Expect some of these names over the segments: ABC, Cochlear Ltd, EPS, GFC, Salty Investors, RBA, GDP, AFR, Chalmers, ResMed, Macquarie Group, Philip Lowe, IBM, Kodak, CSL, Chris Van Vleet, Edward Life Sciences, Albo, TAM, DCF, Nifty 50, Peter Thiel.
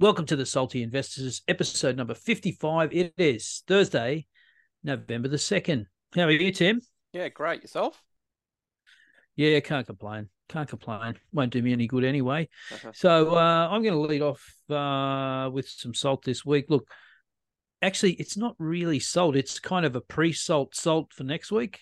Welcome to the Salty Investors, episode number 55. It is Thursday, November the 2nd. How are you, Tim? Yeah, great. Yourself? Yeah, can't complain. Can't complain. Won't do me any good anyway. So I'm going to lead off with some salt this week. Look, actually, it's not really salt. It's kind of a pre-salt salt for next week.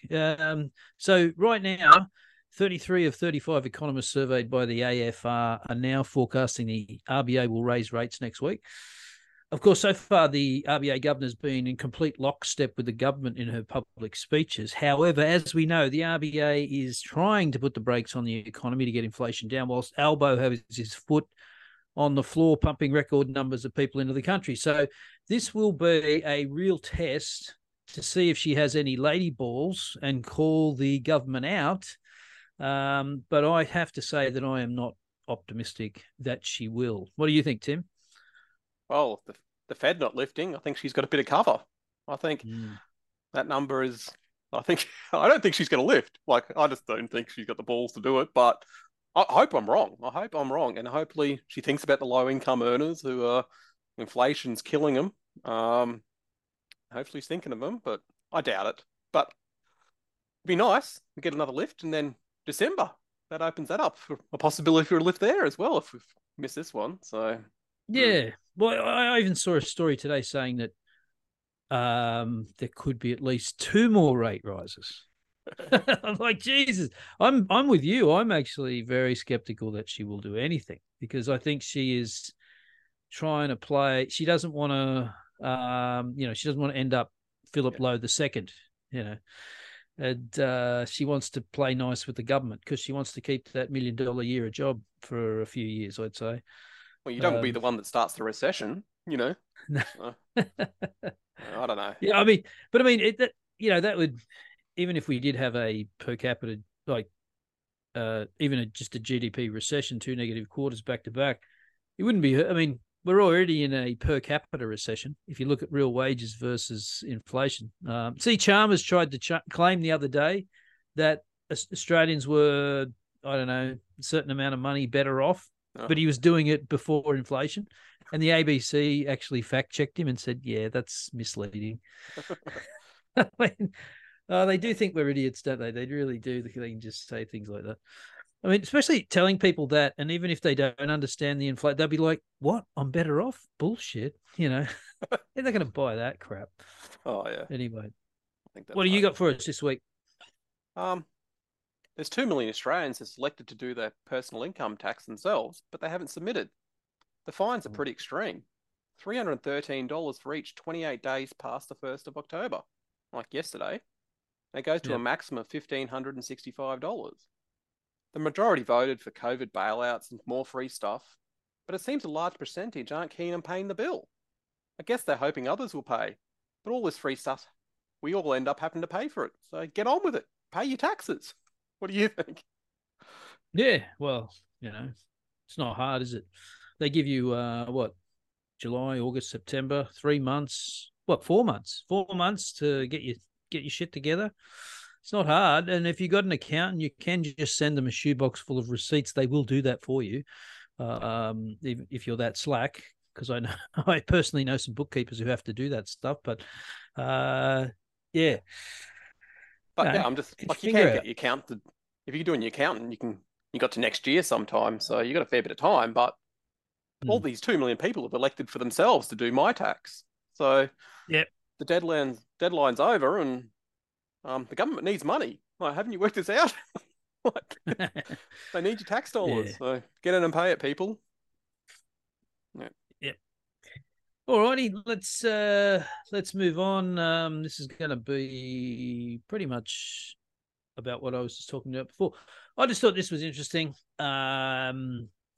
So right now, 33 of 35 economists surveyed by the AFR are now forecasting the RBA will raise rates next week. Of course, so far, the RBA governor's been in complete lockstep with the government in her public speeches. However, as we know, the RBA is trying to put the brakes on the economy to get inflation down, whilst Albo has his foot on the floor, pumping record numbers of people into the country. So this will be a real test to see if she has any lady balls and call the government out. But I have to say that I am not optimistic that she will. What do you think, Tim? Well, the Fed not lifting, I think she's got a bit of cover. I think that number is, I don't think she's going to lift. Like, I just don't think she's got the balls to do it, but I hope I'm wrong. And hopefully she thinks about the low income earners who are, inflation's killing them. Hopefully she's thinking of them, but I doubt it. But it'd be nice to get another lift, and then December, that opens that up for a possibility for a lift there as well if we miss this one. So yeah, well, I even saw a story today saying that there could be at least two more rate rises. I'm like, Jesus, I'm with you. I'm actually very skeptical that she will do anything, because I think she is trying to play. She doesn't want to, she doesn't want to end up Philip Lowe the second, And she wants to play nice with the government because she wants to keep that $1 million a year a job for a few years, I'd say. Well, you don't want to be the one that starts the recession, No. I don't know. Yeah, that would, even if we did have a per capita, just a GDP recession, two negative quarters back to back, it wouldn't be, we're already in a per capita recession if you look at real wages versus inflation. Chalmers tried to claim the other day that Australians were, a certain amount of money better off, but he was doing it before inflation. And the ABC actually fact-checked him and said, yeah, that's misleading. They do think we're idiots, don't they? They really do. They can just say things like that. Especially telling people that, and even if they don't understand the inflation, they'll be like, what? I'm better off? Bullshit. They're not going to buy that crap. Oh, yeah. Anyway, what do you got for us this week? There's 2 million Australians who elected to do their personal income tax themselves, but they haven't submitted. The fines are pretty extreme. $313 for each 28 days past the 1st of October, like yesterday. And it goes to a maximum of $1,565. The majority voted for COVID bailouts and more free stuff, but it seems a large percentage aren't keen on paying the bill. I guess they're hoping others will pay, but all this free stuff, we all end up having to pay for it. So get on with it. Pay your taxes. What do you think? Yeah, well, it's not hard, is it? They give you, July, August, September, 4 months? 4 months to get your shit together. It's not hard, and if you've got an accountant, you can just send them a shoebox full of receipts. They will do that for you, if you're that slack. Because I personally know some bookkeepers who have to do that stuff. But I'm just like, you can get your accountant. If you're doing your accountant, you got to next year sometime, so you got a fair bit of time. But all these 2 million people have elected for themselves to do my tax, so the deadline's over and. The government needs money. Like, haven't you worked this out? They need your tax dollars. Yeah. So get in and pay it, people. Yeah. Yep. All righty. Let's move on. This is going to be pretty much about what I was just talking about before. I just thought this was interesting.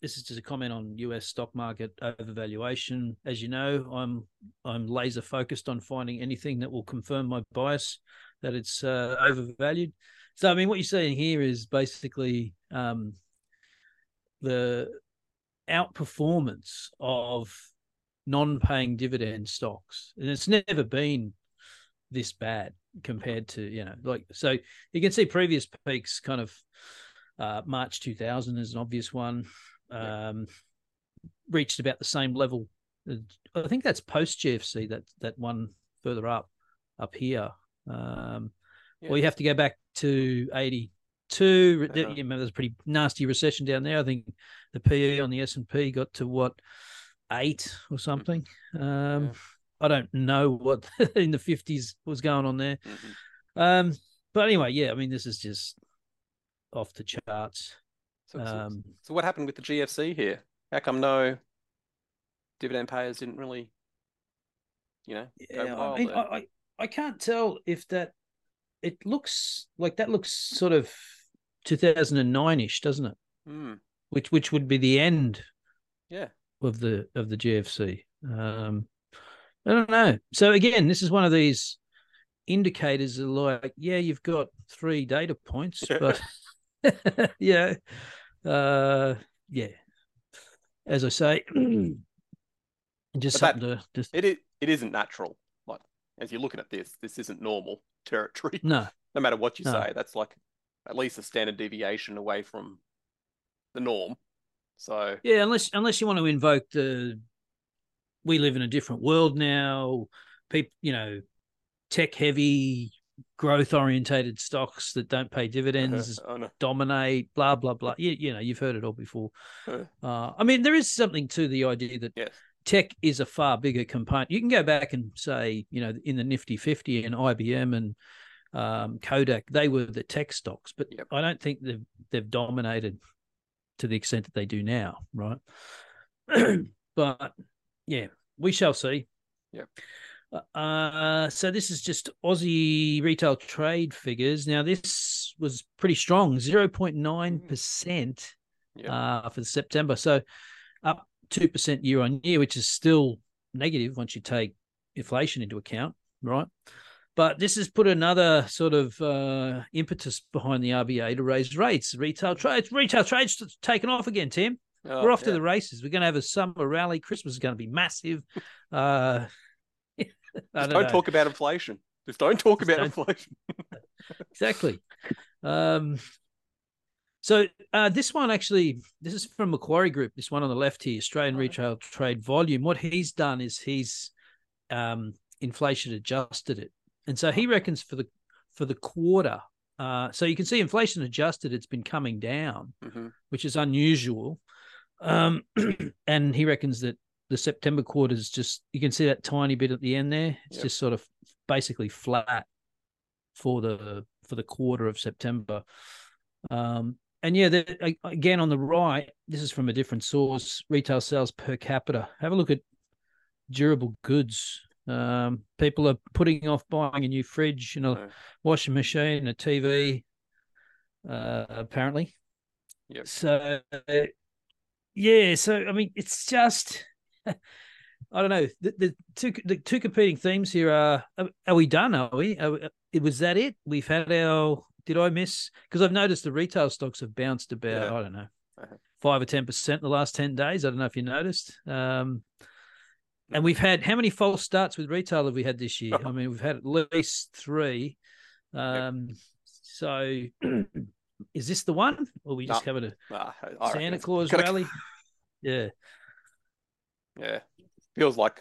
This is just a comment on US stock market overvaluation. As you know, I'm laser focused on finding anything that will confirm my bias that it's overvalued. So, what you're seeing here is basically the outperformance of non-paying dividend stocks. And it's never been this bad compared to, so you can see previous peaks, kind of March 2000 is an obvious one. reached about the same level. I think that's post GFC, that one further up here. Or you have to go back to 82. You remember, there's a pretty nasty recession down there. I think the PE on the S&P got to what, 8 or something. I don't know what in the 50s was going on there. But anyway, yeah, I mean, this is just off the charts. So what happened with the GFC here? How come no dividend payers didn't really, go wild? I mean, I can't tell if that. It looks like that looks sort of 2009-ish, doesn't it? Which would be the end, of the GFC. I don't know. So again, this is one of these indicators of like, you've got 3 data points, but as I say, just something to just... It isn't natural. Like, as you're looking at this, this isn't normal territory. No matter what you say, that's like at least a standard deviation away from the norm. So unless you want to invoke the we live in a different world now, people, tech heavy, growth orientated stocks that don't pay dividends dominate, blah blah blah. You've heard it all before. I mean, there is something to the idea that tech is a far bigger component. You can go back and say, in the Nifty 50 and IBM and Kodak, they were the tech stocks, but I don't think they've dominated to the extent that they do now, right? But we shall see. So this is just Aussie retail trade figures. Now, this was pretty strong, 0.9% for September. So up 2% year on year, which is still negative once you take inflation into account, right? But this has put another sort of impetus behind the RBA to raise rates. Retail trade's taken off again, Tim. We're off to the races. We're going to have a summer rally. Christmas is going to be massive. Just don't talk about inflation. Just don't talk about inflation. Exactly. So this one actually, this is from Macquarie Group, this one on the left here, Australian retail trade volume. What he's done is he's inflation adjusted it. And so he reckons for the quarter, so you can see inflation adjusted, it's been coming down, which is unusual. And he reckons that the September quarter is just, you can see that tiny bit at the end there. It's just sort of basically flat for the quarter of September. And again, on the right, this is from a different source, retail sales per capita. Have a look at durable goods. People are putting off buying a new fridge and a washing machine and a TV, apparently. So, so, I mean, it's just, I don't know. The two competing themes here are we done? Are we? Was that it? We've had our... Did I miss? Because I've noticed the retail stocks have bounced about, 5 or 10% the last 10 days. I don't know if you noticed. And we've had, how many false starts with retail have we had this year? I mean, we've had at least 3. So is this the one? Or we just covered a Santa Claus rally? Yeah. Feels like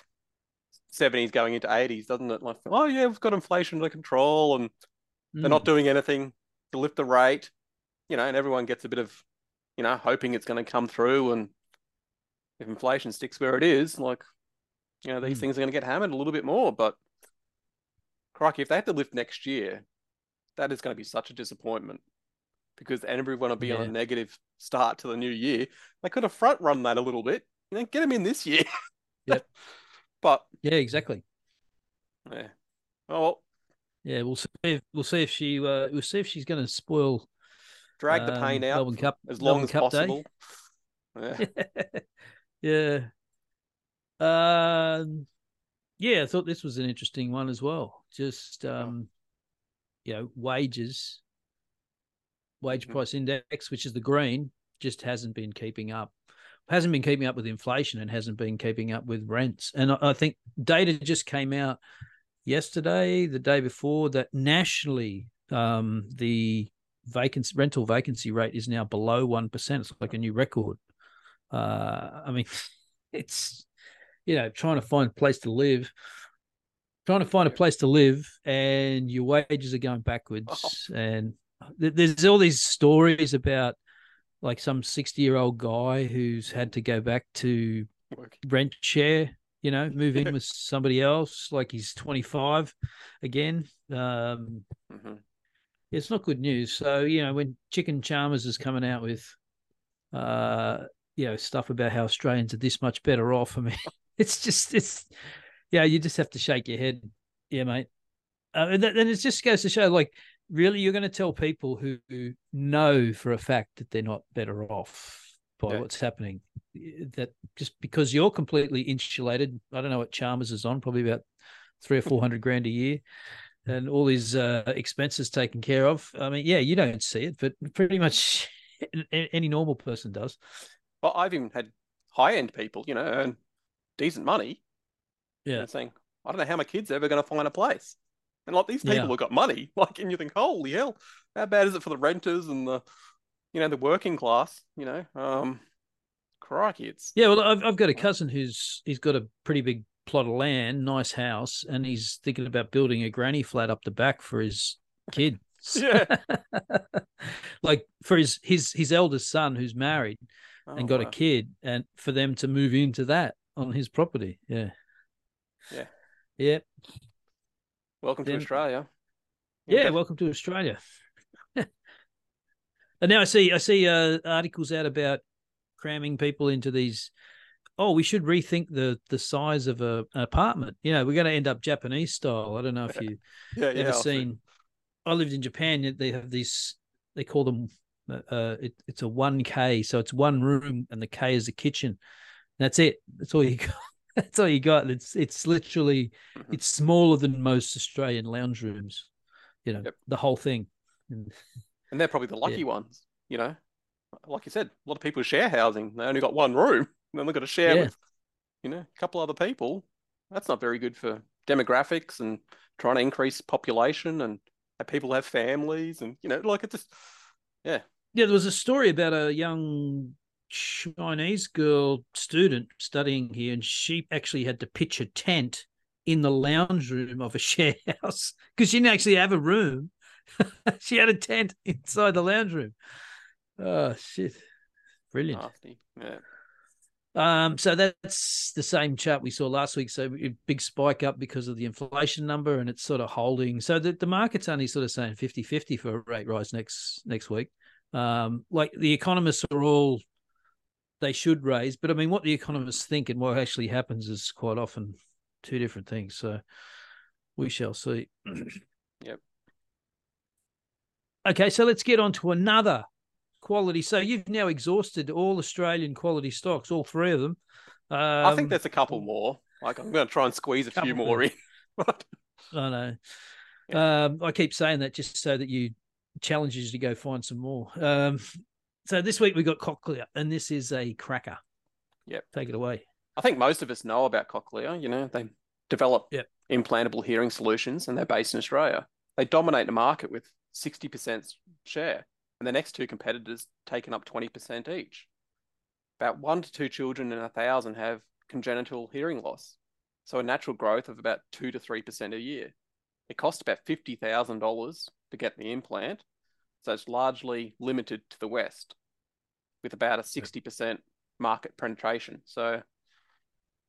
70s going into 80s, doesn't it? Like, we've got inflation under control and they're not doing anything to lift the rate, and everyone gets a bit of, hoping it's going to come through. And if inflation sticks where it is, like, these things are going to get hammered a little bit more. But crikey, if they have to lift next year, that is going to be such a disappointment because everyone will be on a negative start to the new year. They could have front run that a little bit, get them in this year. But exactly. Yeah. Oh, well. Yeah, we'll see if she we'll see if she's going to spoil, drag the pain out Melbourne Cup, as long as possible. I thought this was an interesting one as well. Just wages, wage price index, which is the green, just hasn't been keeping up. Hasn't been keeping up with inflation and hasn't been keeping up with rents. And I think data just came out yesterday, the day before, that nationally the rental vacancy rate is now below 1%. It's like a new record. I mean, it's, you know, trying to find a place to live, and your wages are going backwards. Oh. And there's all these stories about like some 60-year-old guy who's had to go back to rent share, you know, move in with somebody else, like he's 25 again. Mm-hmm. It's not good news. So, you know, when Chicken Chalmers is coming out with, you know, stuff about how Australians are this much better off, I mean, it's just, yeah, you just have to shake your head. Yeah, mate. And it just goes to show, like, really, you're going to tell people who know for a fact that they're not better off by what's happening, that just because you're completely insulated. I don't know what Chalmers is on, probably about $300,000 or $400,000 a year, and all his expenses taken care of. I mean, yeah, you don't see it, but pretty much any normal person does. Well, I've even had high-end people, you know, earn decent money. Yeah. And saying, I don't know how my kid's ever going to find a place. And like these people have got money, like, and you think, holy hell, how bad is it for the renters and the, you know, the working class, you know, crikey, it's. Yeah. Well, I've got a cousin he's got a pretty big plot of land, nice house, and he's thinking about building a granny flat up the back for his kids. Yeah. Like for his eldest son who's married and got a kid, and for them to move into that on his property. Yeah. Yeah. Yeah. Welcome to Australia. Yeah, welcome to Australia. And now I see articles out about cramming people into these. Oh, we should rethink the size of an apartment. You know, we're going to end up Japanese style. I don't know if you ever seen. I lived in Japan. They have these. They call them. It's a 1K, so it's one room, and the K is the kitchen. That's it. That's all you got. That's all you got. It's literally, it's smaller than most Australian lounge rooms, you know, the whole thing. And they're probably the lucky ones, you know. Like you said, a lot of people share housing. They only got one room, and then they've got to share with, you know, a couple other people. That's not very good for demographics and trying to increase population and have people have families and, you know, like it just, Yeah, there was a story about a young Chinese girl student studying here, and she actually had to pitch a tent in the lounge room of a share house because she didn't actually have a room. She had a tent inside the lounge room. Oh shit, brilliant. Nasty. Yeah. So that's the same chart we saw last week. So a big spike up because of the inflation number, and it's sort of holding. So the market's only sort of saying 50-50 for a rate rise next week. Like the economists are all. They should raise, but I mean, what the economists think and what actually happens is quite often two different things. So we shall see. Yep. Okay, so let's get on to another quality. So you've now exhausted all Australian quality stocks, all three of them. I think there's a couple more. Like I'm going to try and squeeze a few more in. I know. Yeah. I keep saying that just so that you challenge you to go find some more. So this week we got Cochlear, and this is a cracker. Yep. Take it away. I think most of us know about Cochlear. You know, they develop implantable hearing solutions, and they're based in Australia. They dominate the market with 60% share, and the next two competitors taking up 20% each. About 1 to 2 children in 1,000 have congenital hearing loss, so a natural growth of about 2 to 3% a year. It costs about $50,000 to get the implant, so it's largely limited to the West, with about a 60% market penetration. So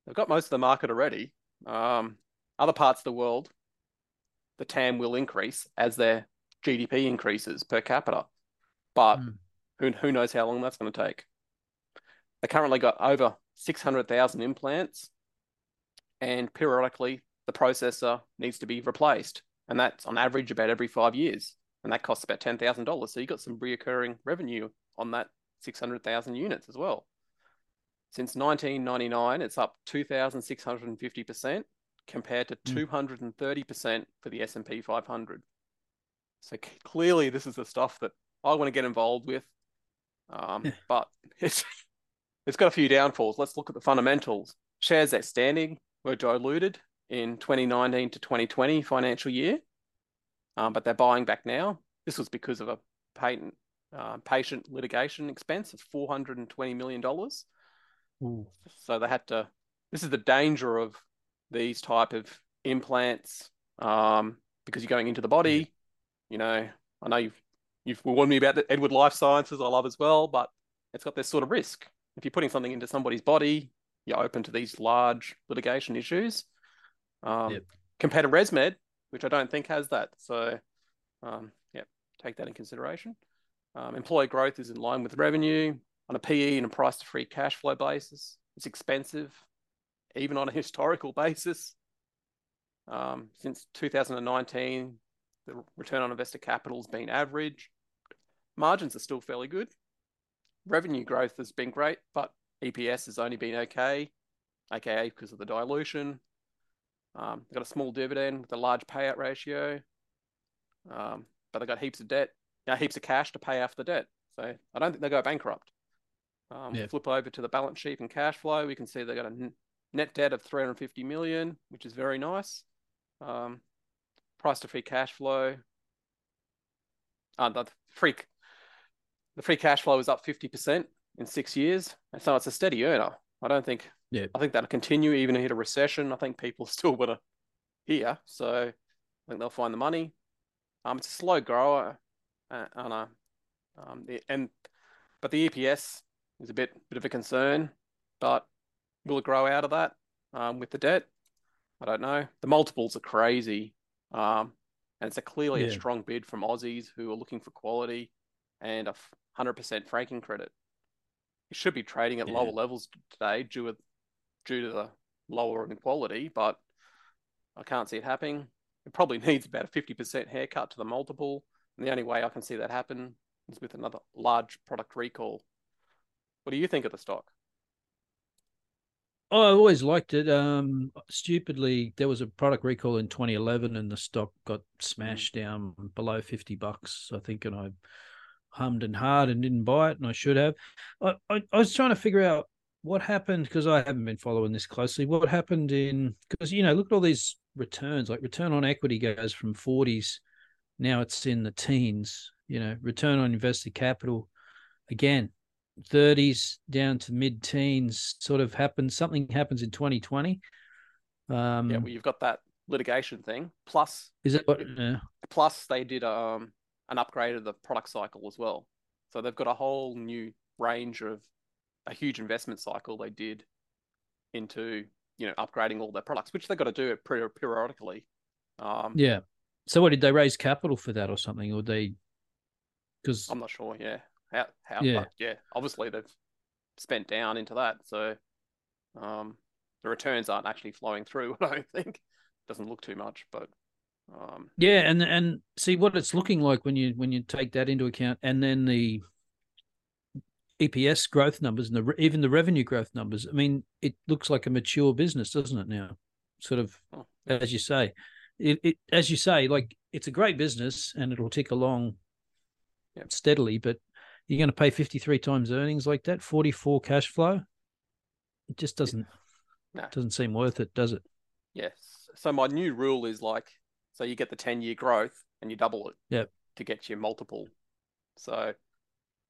they've got most of the market already. Other parts of the world, the TAM will increase as their GDP increases per capita. But who knows how long that's going to take. They currently got over 600,000 implants, and periodically the processor needs to be replaced. And that's on average about every 5 years. And that costs about $10,000. So you got some recurring revenue on that 600,000 units as well. Since 1999, it's up 2,650% compared to 230% for the S&P 500. So clearly this is the stuff that I want to get involved with. But it's got a few downfalls. Let's look at the fundamentals. Shares outstanding were diluted in 2019 to 2020 financial year. But they're buying back now. This was because of a patent litigation expense of $420 million Ooh. So they had to, this is the danger of these type of implants, because you're going into the body, you know, I know you've warned me about the Edward Life Sciences, I love as well, but it's got this sort of risk. If you're putting something into somebody's body, you're open to these large litigation issues, compared to ResMed, which I don't think has that. So, yeah, take that in consideration. Employee growth is in line with revenue on a PE and a price to free cash flow basis. It's expensive, even on a historical basis. Since 2019, the return on investor capital has been average. Margins are still fairly good. Revenue growth has been great, but EPS has only been okay, aka because of the dilution. They've got a small dividend with a large payout ratio, but they've got heaps of debt, heaps of cash to pay off the debt. So I don't think they go bankrupt. Flip over to the balance sheet and cash flow. We can see they've got a net debt of 350 million, which is very nice. Price to free cash flow. The free cash flow is up 50% in 6 years. And so it's a steady earner. I don't think, I think that'll continue even hit a recession. I think people still want to hear. So I think they'll find the money. It's a slow grower. But the EPS is a bit of a concern, but will it grow out of that with the debt? I don't know. The multiples are crazy, and it's clearly a strong bid from Aussies who are looking for quality and a 100% franking credit. It should be trading at lower levels today due to the lower in quality, but I can't see it happening. It probably needs about a 50% haircut to the multiple. And the only way I can see that happen is with another large product recall. What do you think of the stock? Oh, I always liked it. Stupidly, there was a product recall in 2011 and the stock got smashed down below $50, I think, and I hummed and hard and didn't buy it, and I should have. I was trying to figure out what happened, because I haven't been following this closely. What happened in, because, you know, look at all these returns, like return on equity goes from 40s, now it's in the teens, you know, return on invested capital, again, 30s down to mid-teens sort of happens. Something happens in 2020. Well, you've got that litigation thing. Plus, is it what? Plus they did an upgrade of the product cycle as well. So they've got a whole new range of a huge investment cycle they did into, you know, upgrading all their products, which they've got to do it periodically. So what, did they raise capital for that or something? Or they, because I'm not sure. Obviously they've spent down into that. So the returns aren't actually flowing through, I don't think. It doesn't look too much, but and see what it's looking like when you take that into account, and then the EPS growth numbers and even the revenue growth numbers. I mean, it looks like a mature business, doesn't it now? Sort of, as you say. As you say, like, it's a great business and it'll tick along steadily, but you're going to pay 53 times earnings like that, 44 cash flow. It just doesn't seem worth it, does it? Yes. So my new rule is so you get the 10-year growth and you double it to get your multiple. So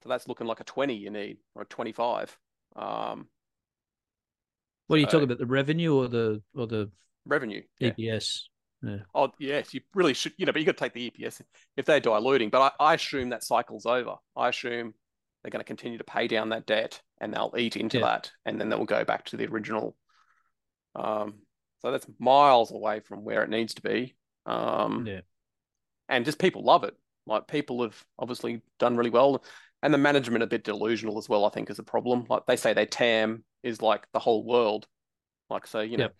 that's looking like a 20 you need, or a 25. What are you talking about, the revenue or the revenue? EPS. Yeah. Yeah. Oh yes, you really should. You know, but you got to take the EPS if they're diluting. But I assume that cycle's over. I assume they're going to continue to pay down that debt, and they'll eat into that, and then they'll go back to the original. So that's miles away from where it needs to be. And just people love it. Like, people have obviously done really well, and the management a bit delusional as well, I think, is a problem. Like, they say their TAM is like the whole world. Like, so you know. Yep.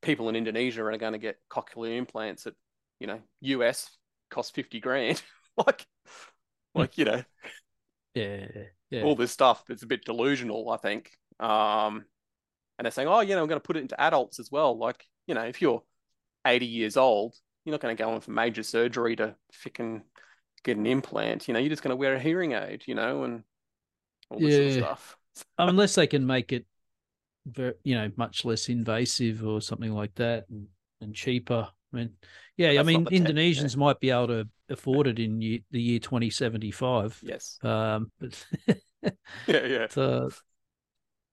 People in Indonesia are going to get cochlear implants at, you know, US cost $50,000. like, you know, all this stuff. It's a bit delusional, I think. And they're saying, oh, you know, I'm going to put it into adults as well. Like, you know, if you're 80 years old, you're not going to go in for major surgery to freaking get an implant. You know, you're just going to wear a hearing aid, you know, and all this sort of stuff. Unless they can make it, you know, much less invasive or something like that, and cheaper. I mean, Indonesians might be able to afford it in the year 2075. Yes. But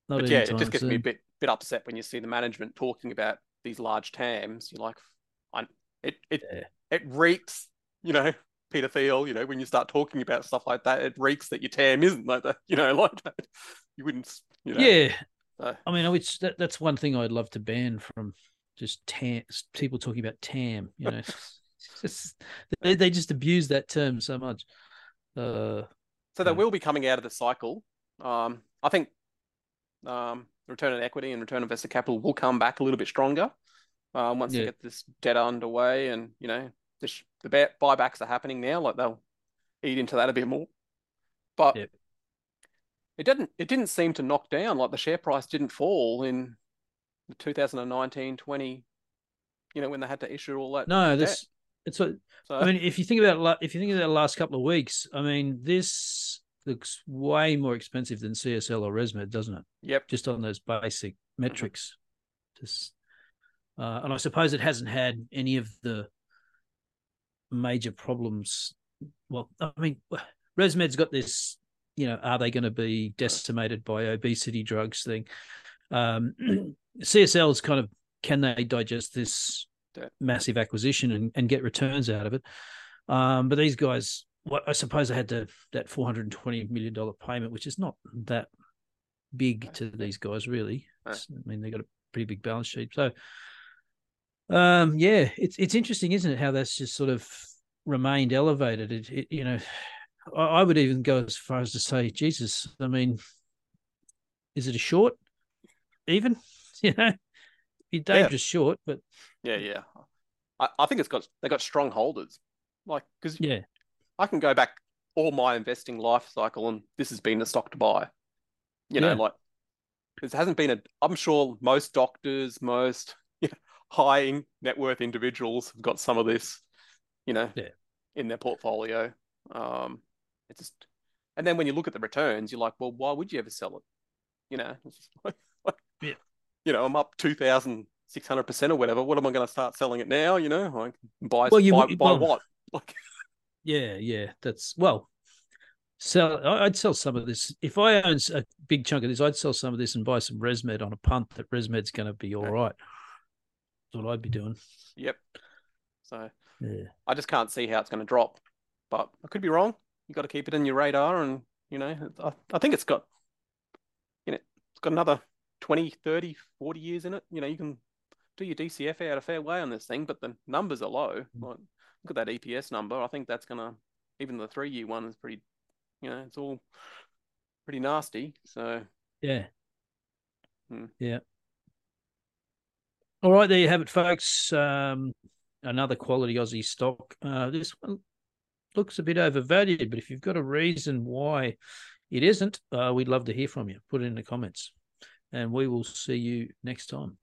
Not but yeah, it just gets me a bit upset when you see the management talking about these large TAMs. You're like, it reeks, you know, Peter Thiel, you know, when you start talking about stuff like that, it reeks that your TAM isn't like that, you know, like that. You wouldn't, you know. Yeah. So. I mean, which that's one thing I'd love to ban from just TAM, people talking about TAM, you know. Just, they just abuse that term so much. So they will be coming out of the cycle. I think return on equity and return on invested capital will come back a little bit stronger once you get this data underway, and you know the buybacks are happening now. Like they'll eat into that a bit more. But it didn't seem to knock down. Like the share price didn't fall in 2019-20. You know, when they had to issue all that. No, this. It's what, so, I mean, if you think about the last couple of weeks, I mean, this looks way more expensive than CSL or ResMed, doesn't it? Yep. Just on those basic metrics. Just, and I suppose it hasn't had any of the major problems. Well, I mean, ResMed's got this, you know, are they going to be decimated by obesity drugs thing? CSL is kind of, can they digest this massive acquisition and get returns out of it? But these guys, what I suppose they had that $420 million payment, which is not that big to these guys, really. It's, I mean, they got a pretty big balance sheet. So, yeah, it's interesting, isn't it, how that's just sort of remained elevated. It you know, I would even go as far as to say, Jesus, I mean, is it a short even, you know? Be dangerous short, but yeah. I think they got strong holders, like because I can go back all my investing life cycle, and this has been the stock to buy. You know, like it hasn't been a. I'm sure most doctors, most high net worth individuals have got some of this, you know, in their portfolio. It's just, and then when you look at the returns, you're like, well, why would you ever sell it? You know, it's just like you know, I'm up 2,600% or whatever. What am I going to start selling it now? You know, like buy what? Like, that's sell. I'd sell some of this if I own a big chunk of this. I'd sell some of this and buy some ResMed on a punt that ResMed's going to be all right. That's what I'd be doing. Yep. So I just can't see how it's going to drop, but I could be wrong. You got to keep it in your radar, and you know, I think it's got, you know, it's got another 20, 30, 40 years in it. You know, you can do your DCF out a fair way on this thing, but the numbers are low. Like, look at that EPS number. I think that's going to, even the 3-year one is pretty, you know, it's all pretty nasty. So, all right, there you have it, folks. Another quality Aussie stock. This one looks a bit overvalued, but if you've got a reason why it isn't, we'd love to hear from you. Put it in the comments. And we will see you next time.